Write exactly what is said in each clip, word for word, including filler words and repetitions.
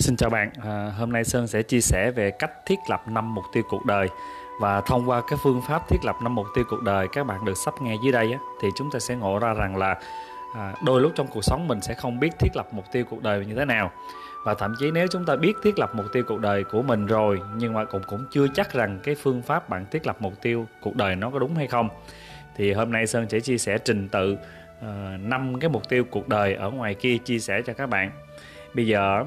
Xin chào bạn, à, hôm nay Sơn sẽ chia sẻ về cách thiết lập năm mục tiêu cuộc đời. Và thông qua cái phương pháp thiết lập năm mục tiêu cuộc đời các bạn được sắp nghe dưới đây á, thì chúng ta sẽ ngộ ra rằng là à, đôi lúc trong cuộc sống mình sẽ không biết thiết lập mục tiêu cuộc đời như thế nào. Và thậm chí nếu chúng ta biết thiết lập mục tiêu cuộc đời của mình rồi, nhưng mà cũng cũng chưa chắc rằng cái phương pháp bạn thiết lập mục tiêu cuộc đời nó có đúng hay không. Thì hôm nay Sơn sẽ chia sẻ trình tự năm uh, cái mục tiêu cuộc đời ở ngoài kia chia sẻ cho các bạn. Bây giờ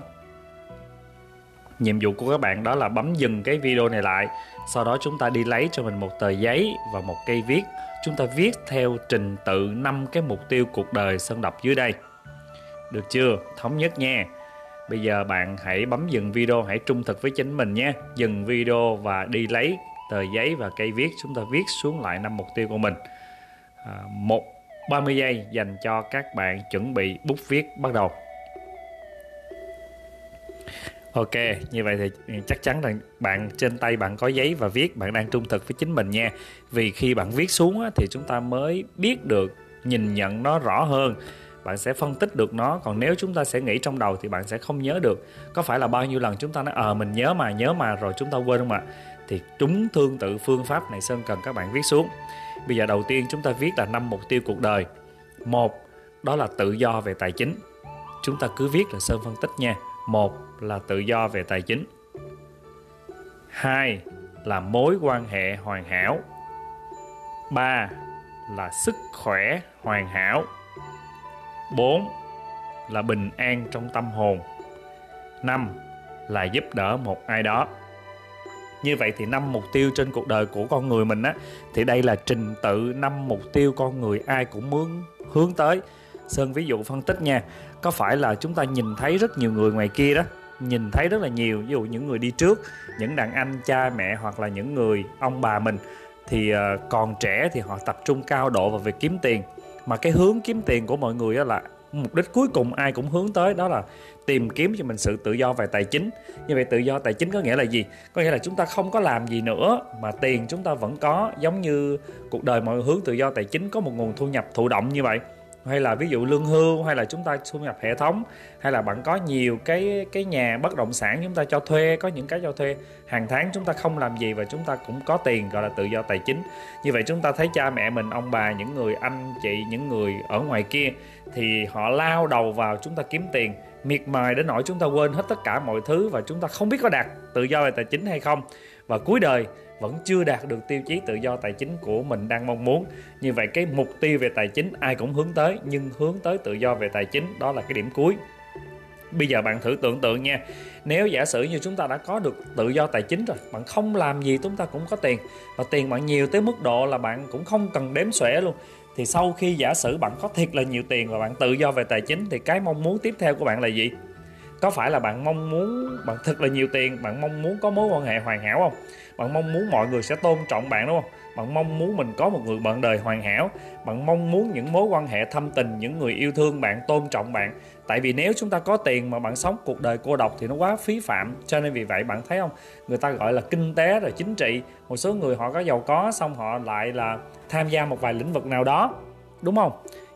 nhiệm vụ của các bạn đó là bấm dừng cái video này lại, sau đó chúng ta đi lấy cho mình một tờ giấy và một cây viết. Chúng ta viết theo trình tự năm cái mục tiêu cuộc đời Sơn đọc dưới đây. Được chưa? Thống nhất nha. Bây giờ bạn hãy bấm dừng video, hãy trung thực với chính mình nhé. Dừng video và đi lấy tờ giấy và cây viết, chúng ta viết xuống lại năm mục tiêu của mình. À, một ba mươi giây dành cho các bạn chuẩn bị bút viết bắt đầu. Ok, như vậy thì chắc chắn rằng bạn trên tay bạn có giấy và viết, bạn đang trung thực với chính mình nha. Vì khi bạn viết xuống á, thì chúng ta mới biết được, nhìn nhận nó rõ hơn, bạn sẽ phân tích được nó. Còn nếu chúng ta sẽ nghĩ trong đầu thì bạn sẽ không nhớ được. Có phải là bao nhiêu lần chúng ta nói ờ à, mình nhớ mà nhớ mà rồi chúng ta quên không ạ? Thì đúng tương tự phương pháp này Sơn cần các bạn viết xuống. Bây giờ đầu tiên chúng ta viết là năm mục tiêu cuộc đời. Một, đó là tự do về tài chính. Chúng ta cứ viết là Sơn phân tích nha. Một là tự do về tài chính. Hai là mối quan hệ hoàn hảo. Ba là sức khỏe hoàn hảo. Bốn là bình an trong tâm hồn. Năm là giúp đỡ một ai đó. Như vậy thì năm mục tiêu trên cuộc đời của con người mình á, thì đây là trình tự năm mục tiêu con người ai cũng muốn hướng tới. Sơn ví dụ phân tích nha. Có phải là chúng ta nhìn thấy rất nhiều người ngoài kia đó, nhìn thấy rất là nhiều, ví dụ những người đi trước, những đàn anh cha mẹ hoặc là những người ông bà mình, thì còn trẻ thì họ tập trung cao độ vào việc kiếm tiền. Mà cái hướng kiếm tiền của mọi người là mục đích cuối cùng ai cũng hướng tới, đó là tìm kiếm cho mình sự tự do về tài chính. Như vậy tự do tài chính có nghĩa là gì? Có nghĩa là chúng ta không có làm gì nữa mà tiền chúng ta vẫn có. Giống như cuộc đời mọi người hướng tự do tài chính, có một nguồn thu nhập thụ động như vậy. Hay là ví dụ lương hưu, hay là chúng ta thu nhập hệ thống, hay là bạn có nhiều cái cái nhà bất động sản chúng ta cho thuê, có những cái cho thuê hàng tháng chúng ta không làm gì và chúng ta cũng có tiền, gọi là tự do tài chính. Như vậy chúng ta thấy cha mẹ mình, ông bà, những người anh chị, những người ở ngoài kia thì họ lao đầu vào chúng ta kiếm tiền miệt mài đến nỗi chúng ta quên hết tất cả mọi thứ và chúng ta không biết có đạt tự do về tài chính hay không, và cuối đời vẫn chưa đạt được tiêu chí tự do tài chính của mình đang mong muốn. Như vậy cái mục tiêu về tài chính ai cũng hướng tới, nhưng hướng tới tự do về tài chính đó là cái điểm cuối. Bây giờ bạn thử tưởng tượng nha, nếu giả sử như chúng ta đã có được tự do tài chính rồi, bạn không làm gì chúng ta cũng có tiền, và tiền bạn nhiều tới mức độ là bạn cũng không cần đếm xuể luôn. Thì sau khi giả sử bạn có thiệt là nhiều tiền và bạn tự do về tài chính, thì cái mong muốn tiếp theo của bạn là gì? Có phải là bạn mong muốn bạn thật là nhiều tiền, bạn mong muốn có mối quan hệ hoàn hảo không? Bạn mong muốn mọi người sẽ tôn trọng bạn đúng không? Bạn mong muốn mình có một người bạn đời hoàn hảo. Bạn mong muốn những mối quan hệ thâm tình, những người yêu thương bạn, tôn trọng bạn. Tại vì nếu chúng ta có tiền mà bạn sống cuộc đời cô độc thì nó quá phí phạm. Cho nên vì vậy bạn thấy không, người ta gọi là kinh tế rồi chính trị. Một số người họ có giàu có xong họ lại là tham gia một vài lĩnh vực nào đó, đúng không?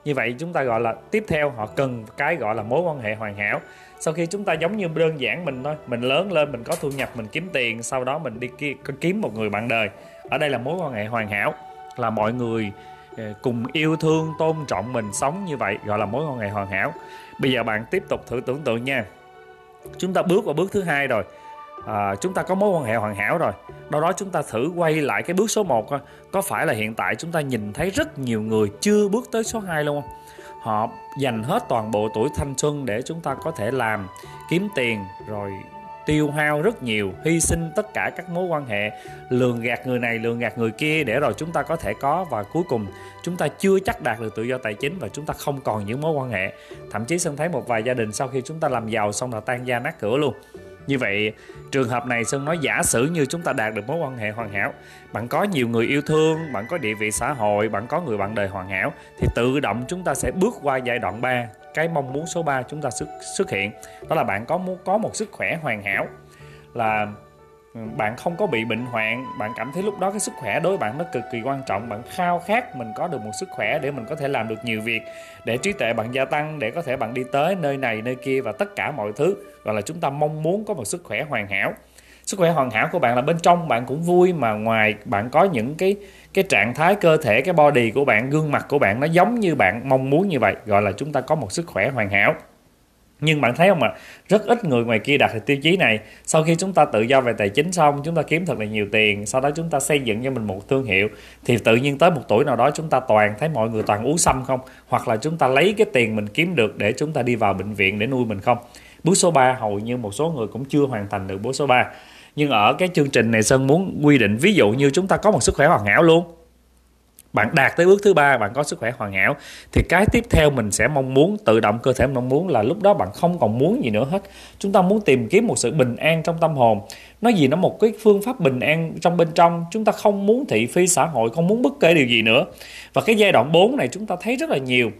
Như vậy chúng ta gọi là tiếp theo họ cần cái gọi là mối quan hệ hoàn hảo. Sau khi chúng ta giống như đơn giản mình thôi, mình lớn lên, mình có thu nhập, mình kiếm tiền, sau đó mình đi kiếm một người bạn đời. Ở đây là mối quan hệ hoàn hảo, là mọi người cùng yêu thương, tôn trọng mình, sống như vậy gọi là mối quan hệ hoàn hảo. Bây giờ bạn tiếp tục thử tưởng tượng nha. Chúng ta bước vào bước thứ hai rồi. À, chúng ta có mối quan hệ hoàn hảo rồi. Đâu đó chúng ta thử quay lại cái bước số một. Có phải là hiện tại chúng ta nhìn thấy rất nhiều người chưa bước tới số hai luôn không? Họ dành hết toàn bộ tuổi thanh xuân để chúng ta có thể làm, kiếm tiền, rồi tiêu hao rất nhiều, hy sinh tất cả các mối quan hệ, lường gạt người này, lường gạt người kia để rồi chúng ta có thể có, và cuối cùng chúng ta chưa chắc đạt được tự do tài chính và chúng ta không còn những mối quan hệ. Thậm chí Sơn thấy một vài gia đình sau khi chúng ta làm giàu xong là tan gia nát cửa luôn. Như vậy trường hợp này Sơn nói giả sử như chúng ta đạt được mối quan hệ hoàn hảo, bạn có nhiều người yêu thương, bạn có địa vị xã hội, bạn có người bạn đời hoàn hảo, thì tự động chúng ta sẽ bước qua giai đoạn ba. Cái mong muốn số ba chúng ta xuất, xuất hiện, đó là bạn có muốn có một sức khỏe hoàn hảo, là bạn không có bị bệnh hoạn, bạn cảm thấy lúc đó cái sức khỏe đối với bạn nó cực kỳ quan trọng, bạn khao khát mình có được một sức khỏe để mình có thể làm được nhiều việc, để trí tuệ bạn gia tăng, để có thể bạn đi tới nơi này nơi kia và tất cả mọi thứ, gọi là chúng ta mong muốn có một sức khỏe hoàn hảo. Sức khỏe hoàn hảo của bạn là bên trong bạn cũng vui, mà ngoài bạn có những cái cái trạng thái cơ thể, cái body của bạn, gương mặt của bạn nó giống như bạn mong muốn như vậy, gọi là chúng ta có một sức khỏe hoàn hảo. Nhưng bạn thấy không ạ, à, rất ít người ngoài kia đạt được tiêu chí này. Sau khi chúng ta tự do về tài chính xong, chúng ta kiếm thật là nhiều tiền, sau đó chúng ta xây dựng cho mình một thương hiệu, thì tự nhiên tới một tuổi nào đó chúng ta toàn thấy mọi người toàn uống sâm không, hoặc là chúng ta lấy cái tiền mình kiếm được để chúng ta đi vào bệnh viện để nuôi mình không. Bước số ba hầu như một số người cũng chưa hoàn thành được bước số ba. Nhưng ở cái chương trình này Sơn muốn quy định, ví dụ như chúng ta có một sức khỏe hoàn hảo luôn, bạn đạt tới bước thứ ba, bạn có sức khỏe hoàn hảo, thì cái tiếp theo mình sẽ mong muốn, tự động cơ thể mong muốn là lúc đó bạn không còn muốn gì nữa hết. Chúng ta muốn tìm kiếm một sự bình an trong tâm hồn, nói gì nó một cái phương pháp bình an trong bên trong. Chúng ta không muốn thị phi xã hội, không muốn bất kể điều gì nữa. Và cái giai đoạn bốn này chúng ta thấy rất là nhiều.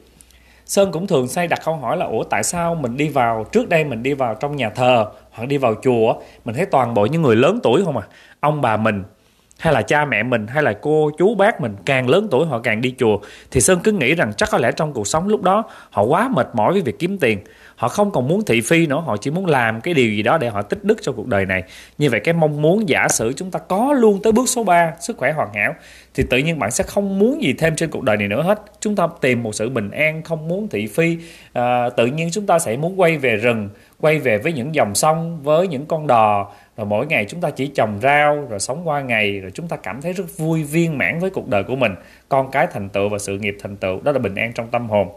Sơn cũng thường hay đặt câu hỏi là ủa tại sao mình đi vào, trước đây mình đi vào trong nhà thờ hoặc đi vào chùa, mình thấy toàn bộ những người lớn tuổi không à, ông bà mình hay là cha mẹ mình hay là cô chú bác mình càng lớn tuổi họ càng đi chùa. Thì Sơn cứ nghĩ rằng chắc có lẽ trong cuộc sống lúc đó họ quá mệt mỏi với việc kiếm tiền, họ không còn muốn thị phi nữa, họ chỉ muốn làm cái điều gì đó để họ tích đức cho cuộc đời này. Như vậy cái mong muốn giả sử chúng ta có luôn tới bước số ba, sức khỏe hoàn hảo, thì tự nhiên bạn sẽ không muốn gì thêm trên cuộc đời này nữa hết. Chúng ta tìm một sự bình an, không muốn thị phi, à, tự nhiên chúng ta sẽ muốn quay về rừng, quay về với những dòng sông, với những con đò, rồi mỗi ngày chúng ta chỉ trồng rau rồi sống qua ngày, rồi chúng ta cảm thấy rất vui viên mãn với cuộc đời của mình, con cái thành tựu và sự nghiệp thành tựu. Đó là bình an trong tâm hồn.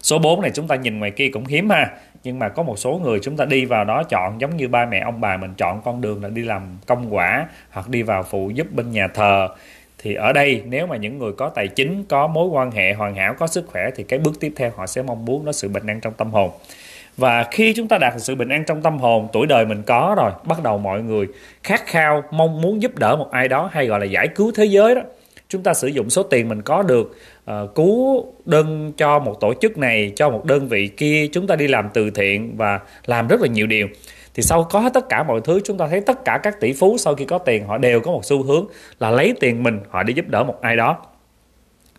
Số bốn này chúng ta nhìn ngoài kia cũng hiếm ha, nhưng mà có một số người chúng ta đi vào đó chọn, giống như ba mẹ ông bà mình chọn con đường là đi làm công quả hoặc đi vào phụ giúp bên nhà thờ. Thì ở đây nếu mà những người có tài chính, có mối quan hệ hoàn hảo, có sức khỏe, thì cái bước tiếp theo họ sẽ mong muốn đó sự bình an trong tâm hồn. Và khi chúng ta đạt được sự bình an trong tâm hồn, tuổi đời mình có rồi, bắt đầu mọi người khát khao, mong muốn giúp đỡ một ai đó, hay gọi là giải cứu thế giới đó. Chúng ta sử dụng số tiền mình có được, uh, cứu đơn cho một tổ chức này, cho một đơn vị kia, chúng ta đi làm từ thiện và làm rất là nhiều điều. Thì sau có hết tất cả mọi thứ, chúng ta thấy tất cả các tỷ phú sau khi có tiền họ đều có một xu hướng là lấy tiền mình họ đi giúp đỡ một ai đó.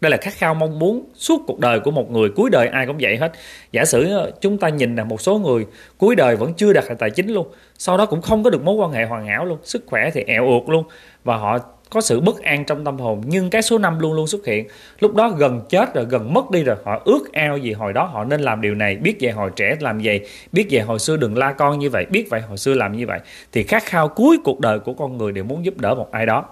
Đây là khát khao mong muốn suốt cuộc đời của một người, cuối đời ai cũng vậy hết. Giả sử chúng ta nhìn là một số người cuối đời vẫn chưa đạt được tài chính luôn, sau đó cũng không có được mối quan hệ hoàn hảo luôn, sức khỏe thì eo uột luôn, và họ có sự bất an trong tâm hồn. Nhưng cái số năm luôn luôn xuất hiện, lúc đó gần chết rồi, gần mất đi rồi, họ ước ao gì hồi đó họ nên làm điều này, biết về hồi trẻ làm vậy, biết về hồi xưa đừng la con như vậy, biết vậy hồi xưa làm như vậy. Thì khát khao cuối cuộc đời của con người đều muốn giúp đỡ một ai đó.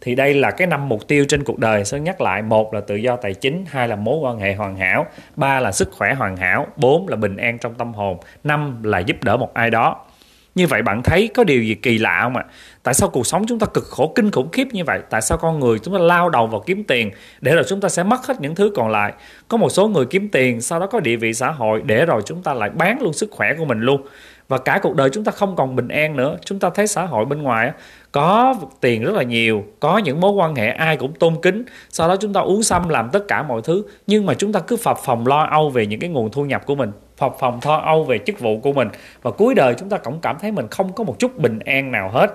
Thì đây là cái năm mục tiêu trên cuộc đời. Sơn nhắc lại: một là tự do tài chính, hai là mối quan hệ hoàn hảo, ba là sức khỏe hoàn hảo, bốn là bình an trong tâm hồn, năm là giúp đỡ một ai đó. Như vậy bạn thấy có điều gì kỳ lạ không ạ? À? Tại sao cuộc sống chúng ta cực khổ kinh khủng khiếp như vậy? Tại sao con người chúng ta lao đầu vào kiếm tiền để rồi chúng ta sẽ mất hết những thứ còn lại? Có một số người kiếm tiền, sau đó có địa vị xã hội, để rồi chúng ta lại bán luôn sức khỏe của mình luôn. Và cả cuộc đời chúng ta không còn bình an nữa. Chúng ta thấy xã hội bên ngoài có tiền rất là nhiều, có những mối quan hệ ai cũng tôn kính, sau đó chúng ta uống sâm làm tất cả mọi thứ, nhưng mà chúng ta cứ phập phồng lo âu về những cái nguồn thu nhập của mình, phập phồng lo âu về chức vụ của mình, và cuối đời chúng ta cũng cảm thấy mình không có một chút bình an nào hết.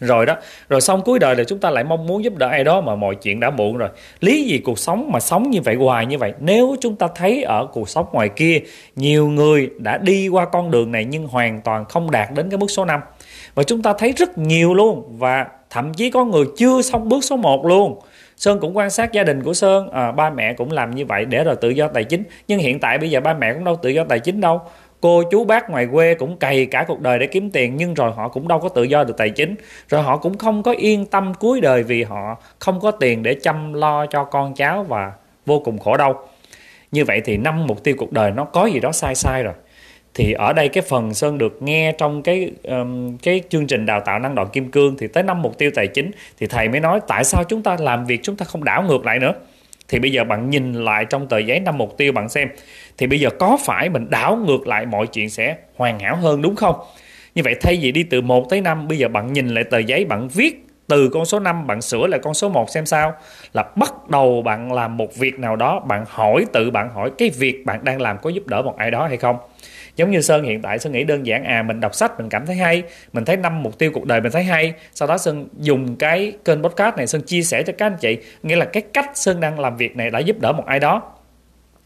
Rồi đó, rồi xong cuối đời là chúng ta lại mong muốn giúp đỡ ai đó mà mọi chuyện đã muộn rồi. Lý gì cuộc sống mà sống như vậy hoài như vậy? Nếu chúng ta thấy ở cuộc sống ngoài kia nhiều người đã đi qua con đường này nhưng hoàn toàn không đạt đến cái bước số năm, và chúng ta thấy rất nhiều luôn, và thậm chí có người chưa xong bước số một luôn. Sơn cũng quan sát gia đình của Sơn, à, ba mẹ cũng làm như vậy để rồi tự do tài chính, nhưng hiện tại bây giờ ba mẹ cũng đâu tự do tài chính đâu. Cô chú bác ngoài quê cũng cày cả cuộc đời để kiếm tiền, nhưng rồi họ cũng đâu có tự do được tài chính. Rồi họ cũng không có yên tâm cuối đời vì họ không có tiền để chăm lo cho con cháu, và vô cùng khổ đau. Như vậy thì năm mục tiêu cuộc đời nó có gì đó sai sai rồi. Thì ở đây cái phần Sơn được nghe trong cái um, cái chương trình đào tạo năng động kim cương, thì tới năm mục tiêu tài chính thì thầy mới nói tại sao chúng ta làm việc chúng ta không đảo ngược lại nữa. Thì bây giờ bạn nhìn lại trong tờ giấy năm mục tiêu bạn xem, thì bây giờ có phải mình đảo ngược lại mọi chuyện sẽ hoàn hảo hơn đúng không? Như vậy thay vì đi từ một tới năm, bây giờ bạn nhìn lại tờ giấy, bạn viết từ con số năm bạn sửa lại con số một xem sao, là bắt đầu bạn làm một việc nào đó, bạn hỏi tự bạn hỏi cái việc bạn đang làm có giúp đỡ một ai đó hay không. Giống như Sơn hiện tại, Sơn nghĩ đơn giản, à mình đọc sách mình cảm thấy hay, mình thấy năm mục tiêu cuộc đời mình thấy hay, sau đó Sơn dùng cái kênh podcast này Sơn chia sẻ cho các anh chị, nghĩa là cái cách Sơn đang làm việc này đã giúp đỡ một ai đó.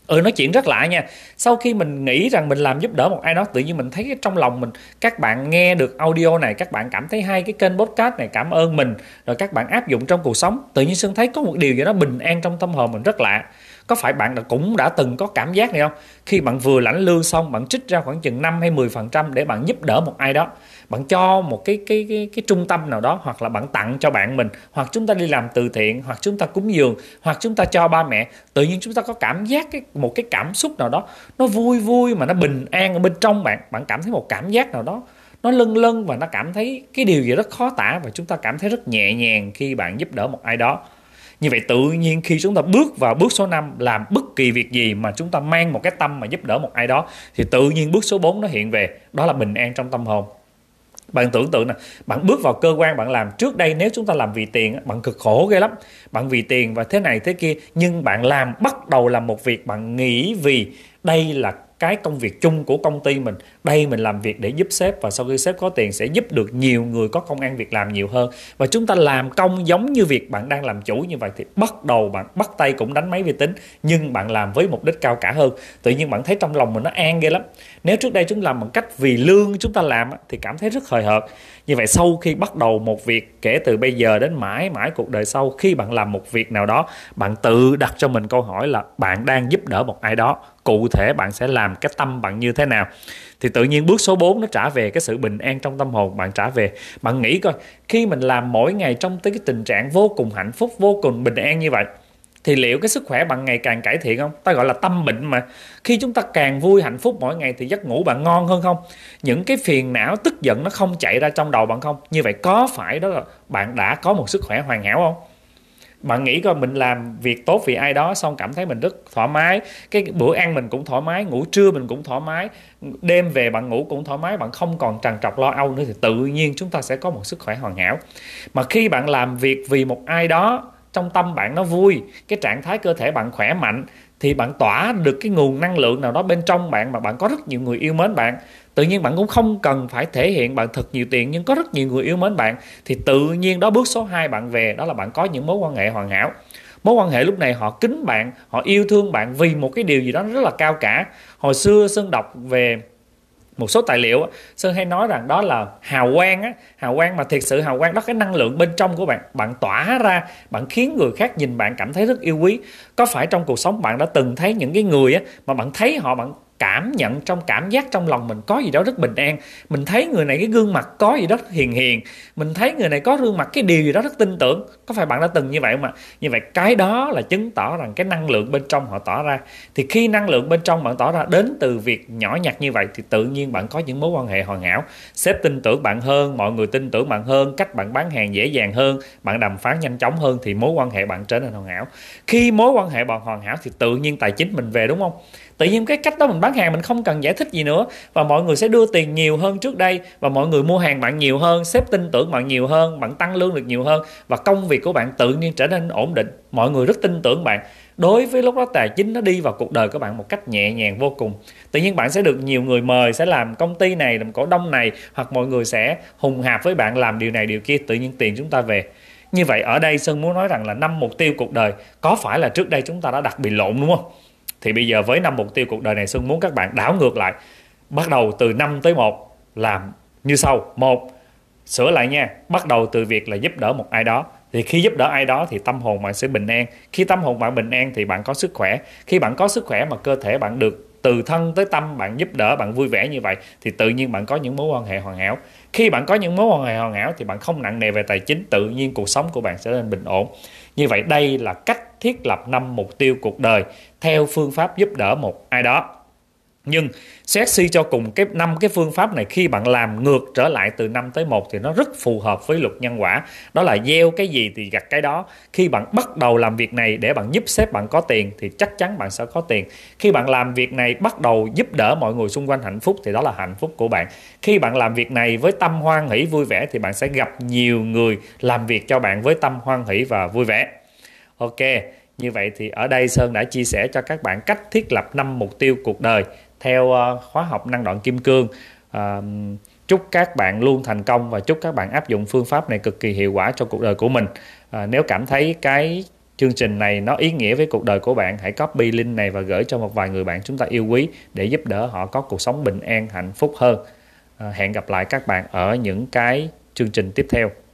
Ừ, nói chuyện rất lạ nha. Sau khi mình nghĩ rằng mình làm giúp đỡ một ai đó, tự nhiên mình thấy trong lòng mình, các bạn nghe được audio này, các bạn cảm thấy hay cái kênh podcast này, cảm ơn mình, rồi các bạn áp dụng trong cuộc sống. Tự nhiên Sơn thấy có một điều gì đó bình an trong tâm hồn mình rất lạ. Có phải bạn đã cũng đã từng có cảm giác này không? Khi bạn vừa lãnh lương xong, bạn trích ra khoảng chừng năm hay mười phần trăm để bạn giúp đỡ một ai đó. Bạn cho một cái, cái, cái, cái trung tâm nào đó, hoặc là bạn tặng cho bạn mình, hoặc chúng ta đi làm từ thiện, hoặc chúng ta cúng dường, hoặc chúng ta cho ba mẹ. Tự nhiên chúng ta có cảm giác, cái, một cái cảm xúc nào đó, nó vui vui mà nó bình an ở bên trong bạn. Bạn cảm thấy một cảm giác nào đó, nó lâng lâng và nó cảm thấy cái điều gì rất khó tả, và chúng ta cảm thấy rất nhẹ nhàng khi bạn giúp đỡ một ai đó. Như vậy tự nhiên khi chúng ta bước vào bước số năm, làm bất kỳ việc gì mà chúng ta mang một cái tâm mà giúp đỡ một ai đó, thì tự nhiên bước số bốn nó hiện về, đó là bình an trong tâm hồn. Bạn tưởng tượng nè, bạn bước vào cơ quan bạn làm, trước đây nếu chúng ta làm vì tiền, bạn cực khổ ghê lắm, bạn vì tiền và thế này thế kia, nhưng bạn làm, bắt đầu làm một việc, bạn nghĩ vì đây là cái công việc chung của công ty mình, đây mình làm việc để giúp sếp, và sau khi sếp có tiền sẽ giúp được nhiều người có công ăn việc làm nhiều hơn, và chúng ta làm công giống như việc bạn đang làm chủ như vậy, thì bắt đầu bạn bắt tay cũng đánh máy vi tính, nhưng bạn làm với mục đích cao cả hơn. Tự nhiên bạn thấy trong lòng mình nó an ghê lắm. Nếu trước đây chúng làm bằng cách vì lương chúng ta làm thì cảm thấy rất hời hợt. Như vậy sau khi bắt đầu một việc, kể từ bây giờ đến mãi mãi cuộc đời sau, khi bạn làm một việc nào đó, bạn tự đặt cho mình câu hỏi là bạn đang giúp đỡ một ai đó, cụ thể bạn sẽ làm cái tâm bạn như thế nào. Thì tự nhiên bước số bốn nó trả về cái sự bình an trong tâm hồn bạn, trả về. Bạn nghĩ coi, khi mình làm mỗi ngày trong tới cái tình trạng vô cùng hạnh phúc, vô cùng bình an như vậy, thì liệu cái sức khỏe bạn ngày càng cải thiện không? Ta gọi là tâm bệnh mà. Khi chúng ta càng vui hạnh phúc mỗi ngày thì giấc ngủ bạn ngon hơn không? Những cái phiền não tức giận nó không chạy ra trong đầu bạn không? Như vậy có phải đó là bạn đã có một sức khỏe hoàn hảo không? Bạn nghĩ coi, mình làm việc tốt vì ai đó xong cảm thấy mình rất thoải mái, cái bữa ăn mình cũng thoải mái, ngủ trưa mình cũng thoải mái, đêm về bạn ngủ cũng thoải mái, bạn không còn trằn trọc lo âu nữa, thì tự nhiên chúng ta sẽ có một sức khỏe hoàn hảo. Mà khi bạn làm việc vì một ai đó, trong tâm bạn nó vui, cái trạng thái cơ thể bạn khỏe mạnh, thì bạn tỏa được cái nguồn năng lượng nào đó bên trong bạn mà bạn có rất nhiều người yêu mến bạn. Tự nhiên bạn cũng không cần phải thể hiện bạn thật nhiều tiền, nhưng có rất nhiều người yêu mến bạn, thì tự nhiên đó bước số hai bạn về, đó là bạn có những mối quan hệ hoàn hảo. Mối quan hệ lúc này họ kính bạn, họ yêu thương bạn vì một cái điều gì đó rất là cao cả. Hồi xưa Sơn đọc về một số tài liệu, Sơn hay nói rằng đó là hào quang á, hào quang mà thiệt sự hào quang đó, cái năng lượng bên trong của bạn, bạn tỏa ra, bạn khiến người khác nhìn bạn cảm thấy rất yêu quý. Có phải trong cuộc sống bạn đã từng thấy những cái người á, mà bạn thấy họ, bạn cảm nhận trong cảm giác trong lòng mình có gì đó rất bình an, mình thấy người này cái gương mặt có gì đó hiền hiền, mình thấy người này có gương mặt cái điều gì đó rất tin tưởng. Có phải bạn đã từng như vậy không ạ? Như vậy cái đó là chứng tỏ rằng cái năng lượng bên trong họ tỏa ra. Thì khi năng lượng bên trong bạn tỏa ra đến từ việc nhỏ nhặt như vậy, thì tự nhiên bạn có những mối quan hệ hoàn hảo. Sếp tin tưởng bạn hơn, mọi người tin tưởng bạn hơn, cách bạn bán hàng dễ dàng hơn, bạn đàm phán nhanh chóng hơn, thì mối quan hệ bạn trở nên hoàn hảo. Khi mối quan hệ bạn hoàn hảo thì tự nhiên tài chính mình về, đúng không? Tự nhiên cái cách đó mình bán hàng mình không cần giải thích gì nữa, và mọi người sẽ đưa tiền nhiều hơn trước đây, và mọi người mua hàng bạn nhiều hơn, sếp tin tưởng bạn nhiều hơn, bạn tăng lương được nhiều hơn, và công việc của bạn tự nhiên trở nên ổn định, mọi người rất tin tưởng bạn. Đối với lúc đó tài chính nó đi vào cuộc đời của bạn một cách nhẹ nhàng vô cùng. Tự nhiên bạn sẽ được nhiều người mời, sẽ làm công ty này, làm cổ đông này, hoặc mọi người sẽ hùng hạp với bạn làm điều này điều kia, tự nhiên tiền chúng ta về. Như vậy ở đây Sơn muốn nói rằng là năm mục tiêu cuộc đời, có phải là trước đây chúng ta đã đặt bị lộn, đúng không? Thì bây giờ với năm mục tiêu cuộc đời này, Sơn muốn các bạn đảo ngược lại, bắt đầu từ năm tới một, làm như sau. Một, sửa lại nha, bắt đầu từ việc là giúp đỡ một ai đó. Thì khi giúp đỡ ai đó thì tâm hồn bạn sẽ bình an. Khi tâm hồn bạn bình an thì bạn có sức khỏe. Khi bạn có sức khỏe mà cơ thể bạn được từ thân tới tâm, bạn giúp đỡ, bạn vui vẻ như vậy, thì tự nhiên bạn có những mối quan hệ hoàn hảo. Khi bạn có những mối quan hệ hoàn hảo thì bạn không nặng nề về tài chính, tự nhiên cuộc sống của bạn sẽ lên bình ổn. Như vậy đây là cách thiết lập năm mục tiêu cuộc đời theo phương pháp giúp đỡ một ai đó. Nhưng xét suy cho cùng cái năm cái phương pháp này khi bạn làm ngược trở lại từ năm tới một thì nó rất phù hợp với luật nhân quả. Đó là gieo cái gì thì gặt cái đó. Khi bạn bắt đầu làm việc này để bạn giúp sếp bạn có tiền thì chắc chắn bạn sẽ có tiền. Khi bạn làm việc này bắt đầu giúp đỡ mọi người xung quanh hạnh phúc thì đó là hạnh phúc của bạn. Khi bạn làm việc này với tâm hoan hỷ vui vẻ thì bạn sẽ gặp nhiều người làm việc cho bạn với tâm hoan hỷ và vui vẻ. Ok, như vậy thì ở đây Sơn đã chia sẻ cho các bạn cách thiết lập năm mục tiêu cuộc đời theo khóa học Năng Đoạn Kim Cương. À, chúc các bạn luôn thành công và chúc các bạn áp dụng phương pháp này cực kỳ hiệu quả cho cuộc đời của mình. À, nếu cảm thấy cái chương trình này nó ý nghĩa với cuộc đời của bạn, hãy copy link này và gửi cho một vài người bạn chúng ta yêu quý để giúp đỡ họ có cuộc sống bình an, hạnh phúc hơn. À, hẹn gặp lại các bạn ở những cái chương trình tiếp theo.